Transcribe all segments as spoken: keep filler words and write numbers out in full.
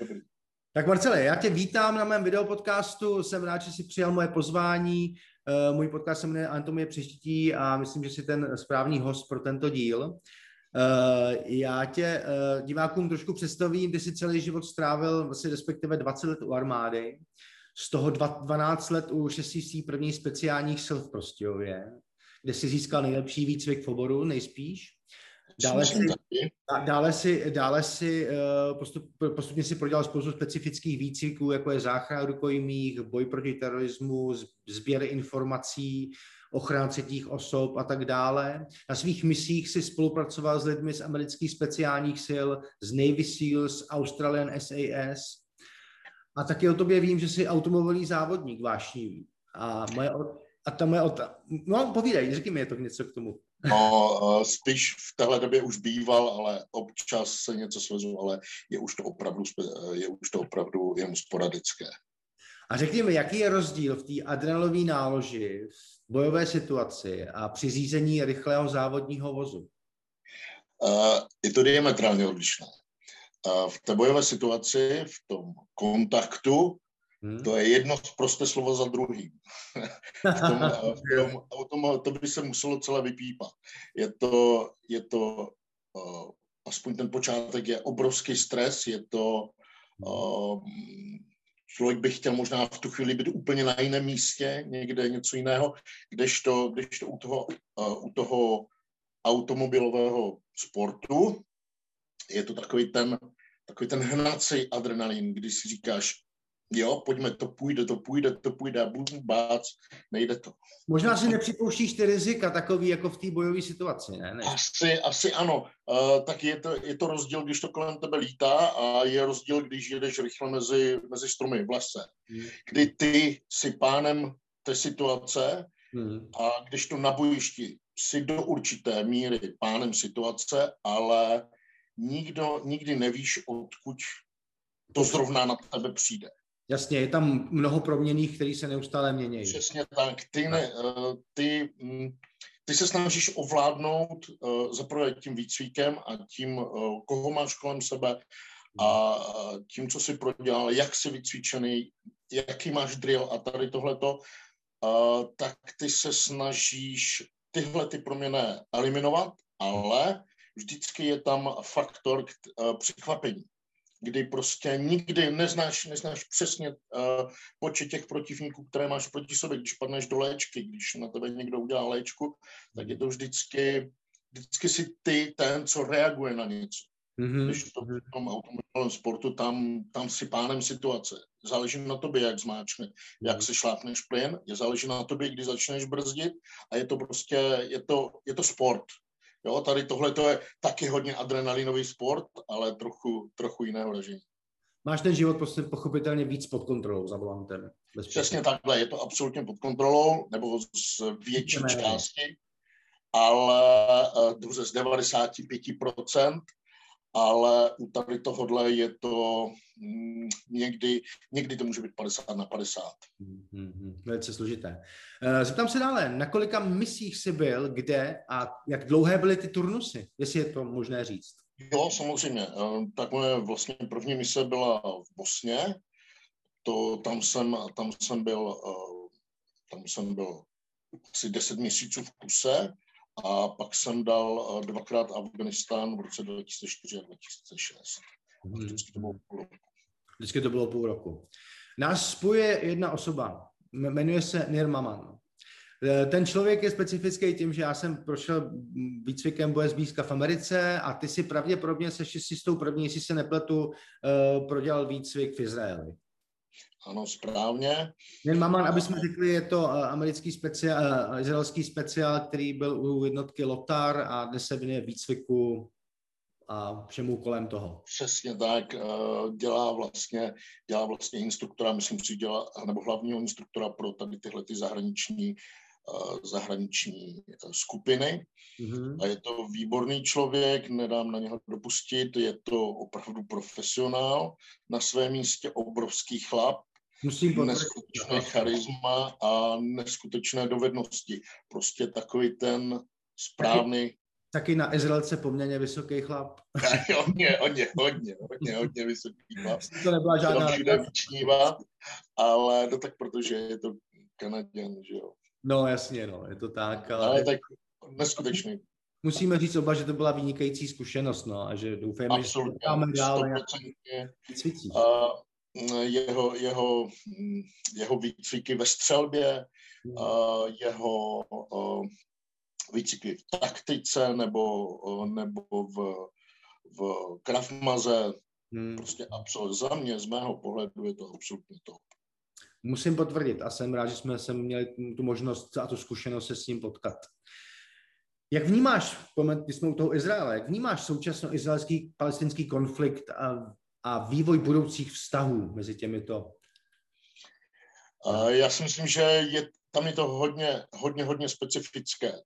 Dobrý. Tak Marcele, já tě vítám na mém videopodcastu, jsem rád, že jsi přijal moje pozvání. Můj podcast se jmenuje Anatomie přežití a myslím, že jsi ten správný host pro tento díl. Já tě divákům trošku představím, ty jsi celý život strávil vlastně respektive dvacet let u armády, z toho dvanáct let u šest tisíc první speciálních sil v Prostějově, kde jsi získal nejlepší výcvik v oboru, nejspíš. Dále si, dále si, dále si postup, postupně si prodělal spoustu specifických výcviků, jako je záchrana rukojmích, boj proti terorismu, sběr informací, ochrana třetích osob a tak dále. Na svých misích si spolupracoval s lidmi z amerických speciálních sil, z Navy SEALs, Australian S A S. A taky o tobě vím, že jsi automobilový závodník vášnivý. A moje a ta moje otázka... No, povídej, řekni mi to něco k tomu. No, spíš v téhle době už býval, ale občas se něco svezu, ale je už to opravdu, je už to opravdu jen sporadické. A řekni mi, jaký je rozdíl v té adrenalové náloži, v bojové situaci a při řízení rychlého závodního vozu? Uh, je to diametrálně odlišné. Uh, v té bojové situaci, v tom kontaktu, Hmm. to je jedno prosté slovo za druhým. v tom, v tom, o tom, to by se muselo celé vypípat. Je to, je to uh, aspoň ten počátek je obrovský stres, je to, uh, člověk by chtěl možná v tu chvíli být úplně na jiném místě, někde něco jiného, kdežto, kdežto u toho, uh, u toho automobilového sportu je to takový ten, takový ten hnací adrenalin, kdy si říkáš, jo, pojďme, to půjde, to půjde, to půjde a budu bát, nejde to. Možná si nepřipouštíš ty rizika takový jako v té bojové situaci, ne? ne? Asi, asi ano. Uh, tak je to, je to rozdíl, když to kolem tebe lítá a je rozdíl, když jedeš rychle mezi, mezi stromy v lese. Hmm. Kdy ty jsi pánem té situace hmm. a když to na bojišti jsi do určité míry pánem situace, ale nikdo, nikdy nevíš, odkud to zrovna na tebe přijde. Jasně, je tam mnoho proměnných, které se neustále mění. Přesně tak. Ty, ne, ty, ty se snažíš ovládnout zaprvé tím výcvikem a tím, koho máš kolem sebe a tím, co jsi prodělal, jak jsi vycvičený, jaký máš drill a tady tohleto, tak ty se snažíš tyhle ty proměny eliminovat, ale vždycky je tam faktor překvapení, kdy prostě nikdy neznáš, neznáš přesně uh, počet těch protivníků, které máš proti sobě, když padneš do léčky, když na tebe někdo udělá léčku, tak je to vždycky, vždycky si ty ten, co reaguje na něco. Mm-hmm. Když to v tom automobilovém sportu, tam, tam si pánem situace. Záleží na tobě, jak zmáčne, jak se šlápneš plyn, je záleží na tobě, kdy začneš brzdit a je to prostě, je to, je to sport. Jo, tady tohle to je taky hodně adrenalinový sport, ale trochu, trochu jiného režimu. Máš ten život prostě pochopitelně víc pod kontrolou za volantem. Přesně takhle, je to absolutně pod kontrolou, nebo z větší ne, části, ale dobře z devadesát pět procent, ale u tady tohohle je to m, někdy, někdy to může být padesát na padesát. Mm-hmm, velice složité. Zeptám se dále, na kolika misích jsi byl, kde a jak dlouhé byly ty turnusy, jestli je to možné říct? Jo, samozřejmě. Tak moje vlastně první mise byla v Bosně. To, tam, jsem, tam, jsem byl, tam jsem byl asi deset měsíců v kuse. A pak jsem dal dvakrát Afghánistán v roce dva tisíce čtyři a dva tisíce šest. Vždycky to bylo půl roku. Vždycky to bylo půl roku. Nás spojuje jedna osoba, jmenuje se Nir Maman. Ten člověk je specifický tím, že já jsem prošel výcvikem boje zblízka v Americe a ty si pravděpodobně se šest tisíc první, jestli se nepletu, prodělal výcvik v Izraeli. Ano, správně. Jen Maman, aby jsme řekli, je to americký speciál, izraelský speciál, který byl u jednotky Lothar a dnes se věnuje výcviku a všemu kolem toho. Přesně tak, dělá vlastně, dělá vlastně instruktora, myslím si, dělá, nebo hlavního instruktora pro tady tyhle ty zahraniční, zahraniční skupiny. Mm-hmm. A je to výborný člověk, nedám na něho dopustit, je to opravdu profesionál, na svém místě obrovský chlap, neskutečné charisma a neskutečné dovednosti. Prostě takový ten správný... taky na Izraelce poměrně vysoký chlap. hodně, hodně, hodně, hodně, hodně vysoký chlap. To nebyla žádná... Výčnívá, ale no tak protože je to Kanaděn, že jo. No jasně, no, je to tak, ale... ale tak neskutečný. Musíme říct oba, že to byla vynikající zkušenost, no, a že doufáme, absolutně, že máme dále výcviky. Jeho, jeho, jeho výcviky ve střelbě, hmm. a jeho... A, výcviky v taktice nebo, nebo v, v kravmaze. Hmm. Prostě absolut, za mě, z mého pohledu, je to absolutně top. Musím potvrdit a jsem rád, že jsme sem měli tu možnost a tu zkušenost se s ním potkat. Jak vnímáš, když jsme u toho Izraele, jak vnímáš současný izraelský palestinský konflikt a, a vývoj budoucích vztahů mezi těmito? Já si myslím, že je, tam je to hodně, hodně, hodně specifické.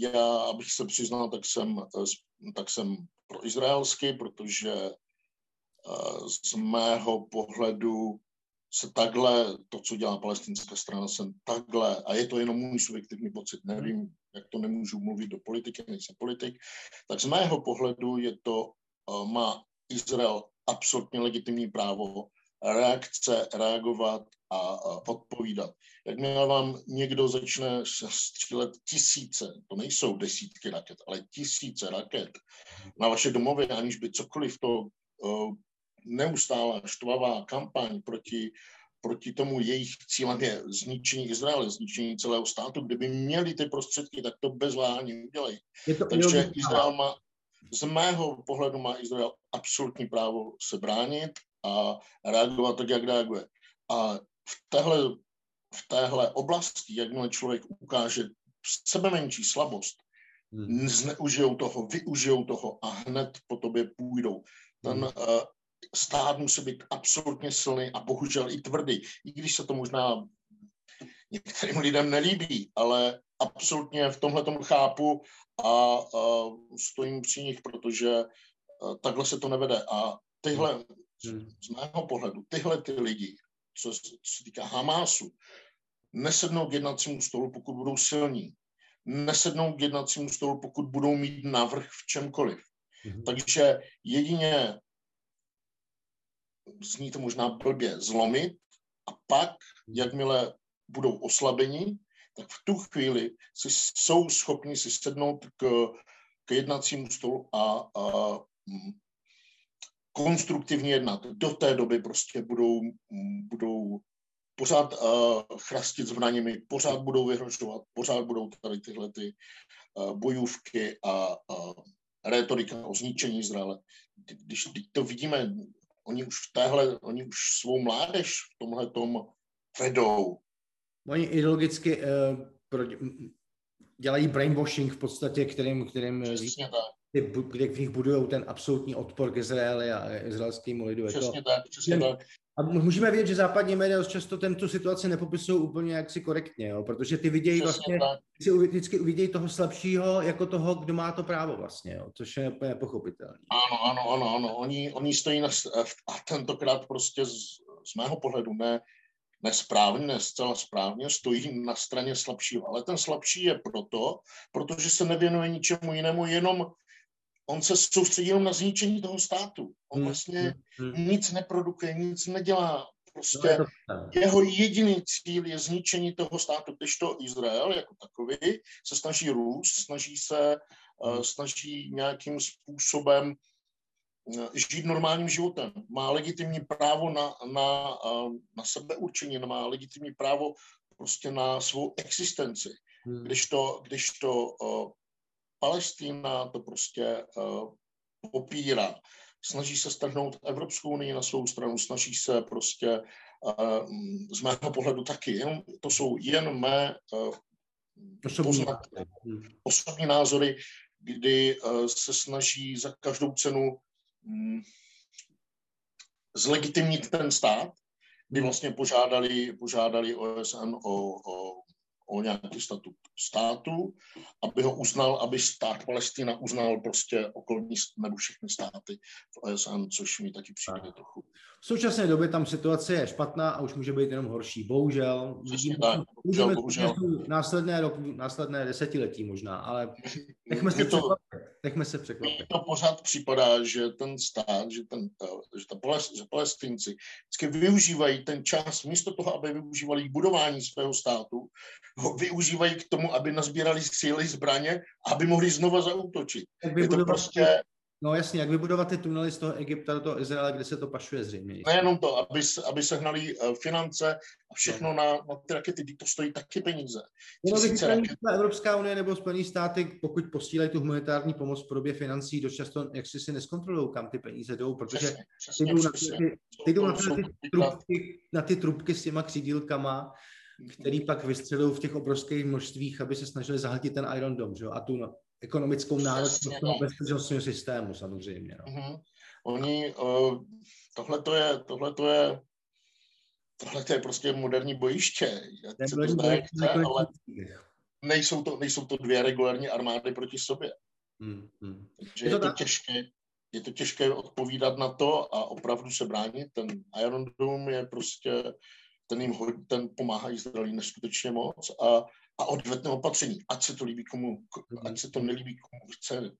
Já, abych se přiznal, tak jsem, tak jsem proizraelsky, protože z mého pohledu se takhle, to, co dělá palestinská strana, jsem takhle, a je to jenom můj subjektivní pocit, nevím, jak to nemůžu mluvit do politiky, nejsem politik, tak z mého pohledu je to, má Izrael absolutně legitimní právo reakce, reagovat a odpovídat. Jakmile vám někdo začne střílet tisíce, to nejsou desítky raket, ale tisíce raket na vaše domovy, aniž by cokoliv, to uh, neustálá štvavá kampaň proti, proti tomu jejich cílem je zničení Izraele, zničení celého státu. Kdyby měli ty prostředky, tak to bez lhání udělají. Takže Izrael má, z mého pohledu má Izrael absolutní právo se bránit a reagovat tak, jak reaguje. A v téhle, v téhle oblasti, jakmile člověk ukáže sebe menší slabost, hmm. zneužijou toho, využijou toho a hned po tobě půjdou. Ten uh, stát musí být absolutně silný a bohužel i tvrdý, i když se to možná některým lidem nelíbí, ale absolutně v tomhle tomu chápu a uh, stojím při nich, protože uh, takhle se to nevede. A tyhle... Hmm. Z mého pohledu, tyhle ty lidi, co, co se týká Hamásu, nesednou k jednacímu stolu, pokud budou silní. Nesednou k jednacímu stolu, pokud budou mít navrch v čemkoliv. Hmm. Takže jedině, zní to možná blbě, zlomit a pak, jakmile budou oslabení, tak v tu chvíli si, jsou schopni si sednout k, k jednacímu stolu a, a konstruktivně jednat. Do té doby prostě budou, budou pořád uh, chrastit zbraněmi, pořád budou vyhrožovat, pořád budou tady tyhle ty, uh, bojůvky a uh, rétorika o zničení Izraele. Když to vidíme, oni už v téhle, oni už svou mládež v tomhletom vedou. Oni ideologicky uh, pro, dělají brainwashing v podstatě, kterým... kterým... kde v nich budují ten absolutní odpor k Izraeli a izraelskému lidu. Přesně tak, přesně tak. A můžeme vědět, že západní média často tu situaci nepopisují úplně jaksi korektně, jo? Protože ty vidějí vlastně, si vždycky uvidějí toho slabšího jako toho, kdo má to právo vlastně, jo? Což je nepochopitelné. Ano, ano, ano, ano. Oni, oni stojí na, a tentokrát prostě z, z mého pohledu ne, nesprávně, ne zcela správně, stojí na straně slabšího. Ale ten slabší je proto, protože se nevěnuje ničemu jinému, jenom on se soustředí jenom na zničení toho státu. On vlastně nic neprodukuje, nic nedělá. Prostě jeho jediný cíl je zničení toho státu. Když to Izrael jako takový se snaží růst, snaží se uh, snaží nějakým způsobem uh, žít normálním životem. Má legitimní právo na, na, uh, na sebeurčení, má legitimní právo prostě na svou existenci. Když to, když to uh, Palestina to prostě uh, popírá. Snaží se strhnout Evropskou unii na svou stranu, snaží se prostě uh, z mého pohledu taky. Jenom, to jsou jen mé uh, osobní. osobní názory, kdy uh, se snaží za každou cenu um, zlegitimnit ten stát, kdy vlastně požádali, požádali O S N o, o o nějaký statut státu, aby ho uznal, aby stát Palestina uznal prostě okolní nebo všechny státy v O S N, což mi taky přijde trochu. V současné době tam situace je špatná a už může být jenom horší, bohužel. Přesně tak, bohužel, bohužel. Následné, rok, následné desetiletí možná, ale nechme se to, překvapit. Mně to pořád připadá, že ten stát, že, ten, že ta Palest, že Palestinci vždycky využívají ten čas, místo toho, aby využívali k budování svého státu, ho využívají k tomu, aby nazbírali síly, zbraně, aby mohli znova zaútočit. Je to prostě... No jasně, jak vybudovat ty tunely z toho Egypta do toho Izraela, kde se to pašuje zřejmě. Nejenom to, aby, aby sehnali finance a všechno na, na ty rakety, to stojí taky peníze. No, Evropská unie nebo Spojené státy, pokud posílají tu humanitární pomoc v podobě financí, dost často jak si si neskontrolují, kam ty peníze jdou, protože přesně, přesně, ty jdou, na ty, ty jdou na, ty trubky, na ty trubky s těma křídílkama, který pak vystřelují v těch obrovských množstvích, aby se snažili zahltit ten Iron Dome, že jo, a tu no, ekonomickou náročnost toho bezpečnostního systému samozřejmě. No. Uh-huh. Oni, uh, tohle to je, tohle to je, tohle to je prostě moderní bojiště. Se to zdá, jak chce, ale nejsou to, nejsou to dvě regulární armády proti sobě. Hmm, hmm. Takže je to, je to těžké. Je to těžké odpovídat na to a opravdu se bránit. Ten Iron Dome je prostě ten jim hodí, ten pomáhá Izraeli neskutečně moc a, a odvetné opatření. Ať se to líbí komu, ať se to nelíbí komu chce.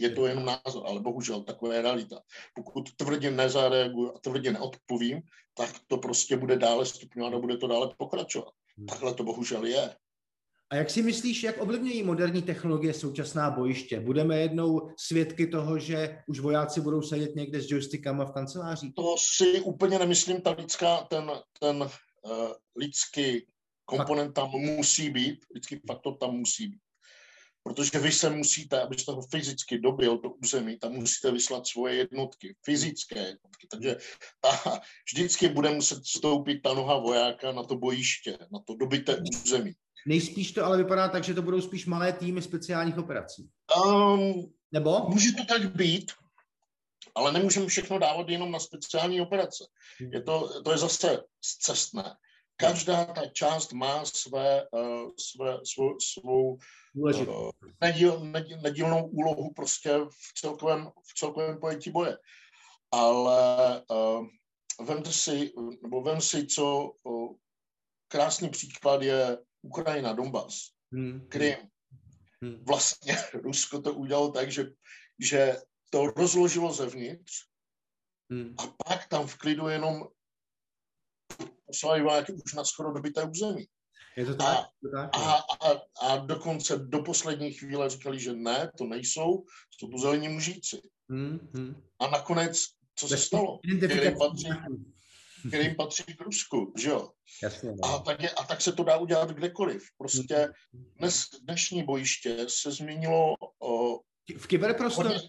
Je to jenom názor, ale bohužel taková je realita. Pokud tvrdě nezareaguju a tvrdě neodpovím, tak to prostě bude dále stupňovat a bude to dále pokračovat. Takhle to bohužel je. A jak si myslíš, jak ovlivňují moderní technologie současná bojiště? Budeme jednou svědky toho, že už vojáci budou sedět někde s joystickama v kanceláři? To si úplně nemyslím, ta lidská, ten, ten uh, lidský komponent tam musí být, lidský faktor tam musí být. Protože vy se musíte, abyste ho fyzicky dobil do území, tam musíte vyslat svoje jednotky, fyzické jednotky. Takže ta, vždycky bude muset stoupit ta noha vojáka na to bojiště, na to dobité území. Nejspíš to ale vypadá tak, že to budou spíš malé týmy speciálních operací. Um, Nebo? Může to tak být, ale nemůžeme všechno dávat jenom na speciální operace. Je to, to je zase cestné. Každá ta část má své, uh, své, svou, svou uh, nedíl, nedíl, nedílnou úlohu prostě v celkovém, v celkovém pojetí boje. Ale uh, vemte si, nebo vem si, co uh, krásný příklad je Ukrajina, Donbas, hmm. Krym. Hmm. Vlastně Rusko to udělalo tak, že, že to rozložilo zevnitř hmm. a pak tam v klidu jenom poslali vojáky už na skoro dobité území. Je to tak? A, to tak? A, a, a dokonce do poslední chvíle říkali, že ne, to nejsou, jsou to zelení mužíci. Hmm. Hmm. A nakonec, co se stalo? Kterým patří k Rusku, že jo? Jasně, a, tak je, a tak se to dá udělat kdekoliv. Prostě dnes, dnešní bojiště se změnilo... Uh, v kyberprostoru? Hodně...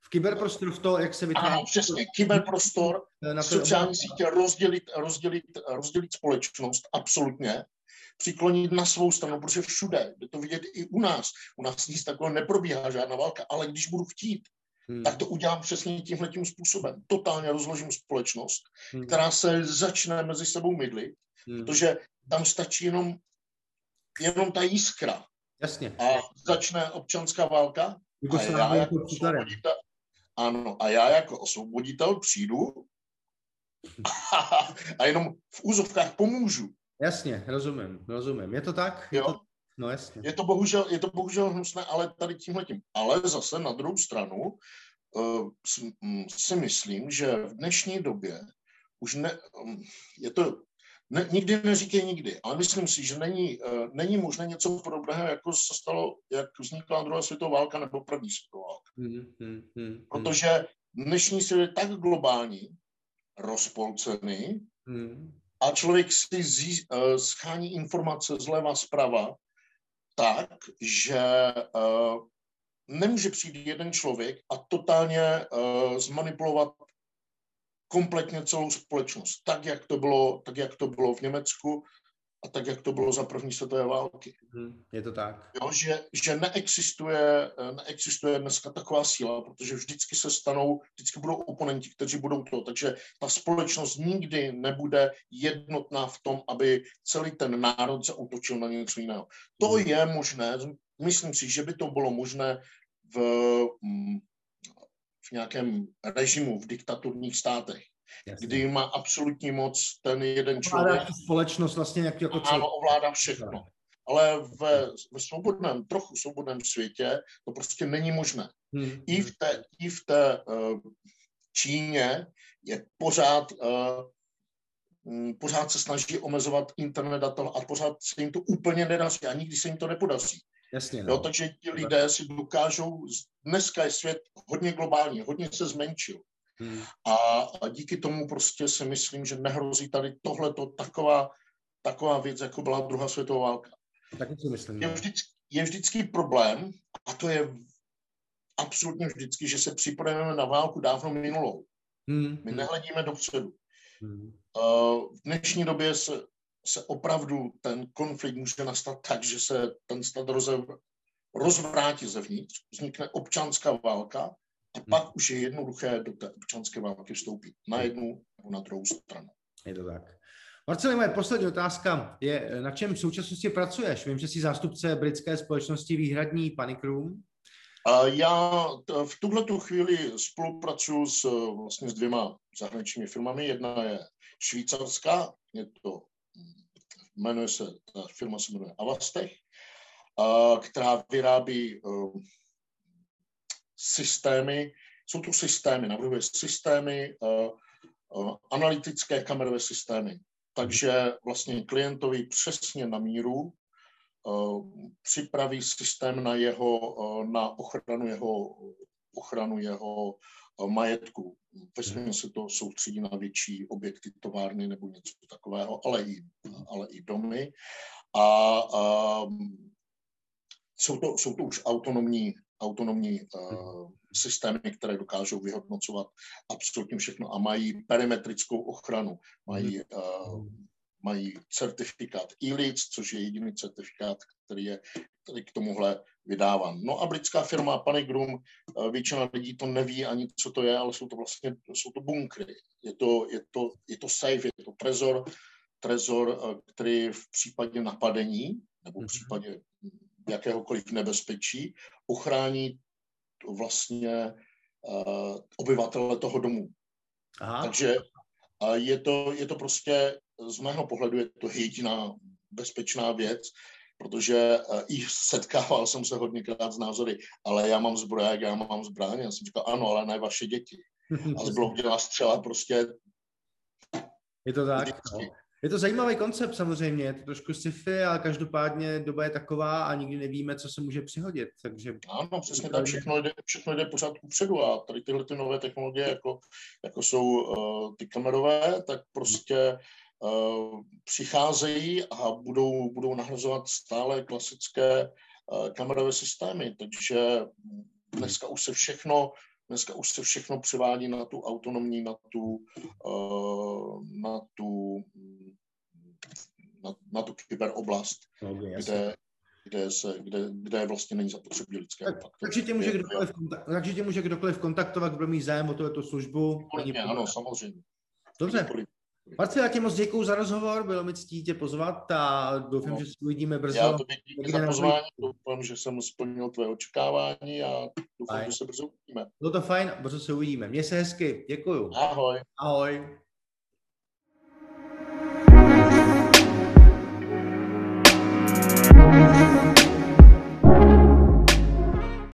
V kyberprostoru, v to, jak se vytváří... Ano, přesně, kyberprostor, sociální sítě, rozdělit, rozdělit, rozdělit společnost, absolutně, přiklonit na svou stranu, protože všude, jde to vidět i u nás. U nás nic takového neprobíhá, žádná válka, ale když budu chtít, Hmm. tak to udělám přesně tímhletím způsobem. Totálně rozložím společnost, hmm. která se začne mezi sebou mydlit, hmm. protože tam stačí jenom, jenom ta jiskra. Jasně. A začne občanská válka. A já, jako osvoboditel, ano, a já jako osvoboditel přijdu a, a jenom v úzovkách pomůžu. Jasně, rozumím, rozumím. Je to tak? Jo. Je to... No jasně. Je to bohužel, je to bohužel hnusné, ale tady tímhletím. Ale zase na druhou stranu uh, si, um, si myslím, že v dnešní době už ne, um, je to, ne, nikdy neříkej nikdy, ale myslím si, že není, uh, není možné něco podobného, jako se stalo, jak vznikla druhá světová válka nebo první světová válka. Hmm, hmm, hmm, protože dnešní svět je tak globální, rozpolcený hmm. a člověk si zí, uh, schání informace zleva zprava, tak, že uh, nemůže přijít jeden člověk a totálně uh, zmanipulovat kompletně celou společnost. Tak, jak to bylo, tak, jak to bylo v Německu a tak, jak to bylo za první světové války. Je to tak. Jo, že že neexistuje, neexistuje dneska taková síla, protože vždycky se stanou, vždycky budou oponenti, kteří budou to. Takže ta společnost nikdy nebude jednotná v tom, aby celý ten národ zaútočil na něco jiného. To hmm. je možné, myslím si, že by to bylo možné v, v nějakém režimu, v diktaturních státech. Jasně. Kdy má absolutní moc ten jeden člověk. Ovládá společnost vlastně nějaký jako celý. Ano, ovládá všechno. Ale ve, ve svobodném, trochu svobodném světě to prostě není možné. Hmm. I v té, i v té uh, Číně je pořád, uh, m, pořád se snaží omezovat internet a pořád se jim to úplně nedaří a nikdy se jim to nepodaří. Jasně, no. Jo, takže ti lidé si dokážou, dneska je svět hodně globální, hodně se zmenšil. Hmm. A, a díky tomu prostě si myslím, že nehrozí tady tohleto taková, taková věc, jako byla druhá světová válka. Taky si myslím, je, vždycky, je vždycky problém, a to je absolutně vždycky, že se připravujeme na válku dávno minulou. Hmm. My nehledíme dopředu. Hmm. Uh, v dnešní době se, se opravdu ten konflikt může nastat tak, že se ten stát rozvrátí zevnitř, vznikne občanská válka, a pak hmm. už je jednoduché do té občanské války vstoupit na jednu nebo na druhou stranu. Je to tak. Marceli, moje poslední otázka je, na čem v současnosti pracuješ? Vím, že jsi zástupce britské společnosti výhradní Panigrum. Já v tuhletu chvíli spolupracuji s, vlastně s dvěma zahraničními firmami. Jedna je švýcarská, je to, jmenuje se, ta firma se jmenuje Avastech, která vyrábí systémy, jsou to systémy, navrhuje systémy, uh, uh, analytické kamerové systémy. Takže vlastně klientovi přesně na míru uh, připraví systém na, jeho, uh, na ochranu jeho, ochranu jeho uh, majetku. Vesměně se to soustředí na větší objekty, továrny nebo něco takového, ale i, ale i domy. A uh, jsou, to, jsou to už autonomní autonomní uh, systémy, které dokážou vyhodnocovat absolutně všechno a mají perimetrickou ochranu. Mají, uh, mají certifikát E L I S, což je jediný certifikát, který je který k tomuhle vydáván. No a britská firma Panigrum, uh, většina lidí to neví ani, co to je, ale jsou to vlastně jsou to bunkry. Je to, je to, je to safe, je to trezor, trezor uh, který v případě napadení nebo v případě jakéhokoliv nebezpečí, ochrání vlastně uh, obyvatele toho domu. Aha. Takže uh, je, to, je to prostě, z mého pohledu je to jediná bezpečná věc, protože uh, i setkával jsem se hodněkrát z názory, ale já mám zbroják, já mám zbraň, já jsem říkal, ano, ale ne vaše děti. A zbloudila střela prostě. Je to tak, je to zajímavý koncept samozřejmě, je to trošku sci-fi, ale každopádně doba je taková a nikdy nevíme, co se může přihodit. Takže... Ano, přesně tak, všechno jde, všechno jde pořád kupředu a tady tyhle ty nové technologie, jako, jako jsou uh, ty kamerové, tak prostě uh, přicházejí a budou, budou nahrazovat stále klasické uh, kamerové systémy, takže dneska už se všechno Dneska už se všechno přivádí na tu autonomní, na tu, na tu, na, na tu kyberoblast, no, kde, kde, se, kde, kde vlastně není zapotřebí lidského tak, faktoru. Takže tě může, kdokoliv, takže tě může kdokoliv kontaktovat, kdo mít zájem o tuto službu? Ano, ano, samozřejmě. Dobře. Marcel, já tě moc děkuju za rozhovor, bylo mi ctí tě pozvat a doufám, no, že se uvidíme brzo. Já to děkuji za pozvání, doufám, že jsem splnil tvé očekávání a doufám, fajn, že se brzo uvidíme. Bylo to fajn, brzo se uvidíme. Měj se hezky, děkuju. Ahoj. Ahoj.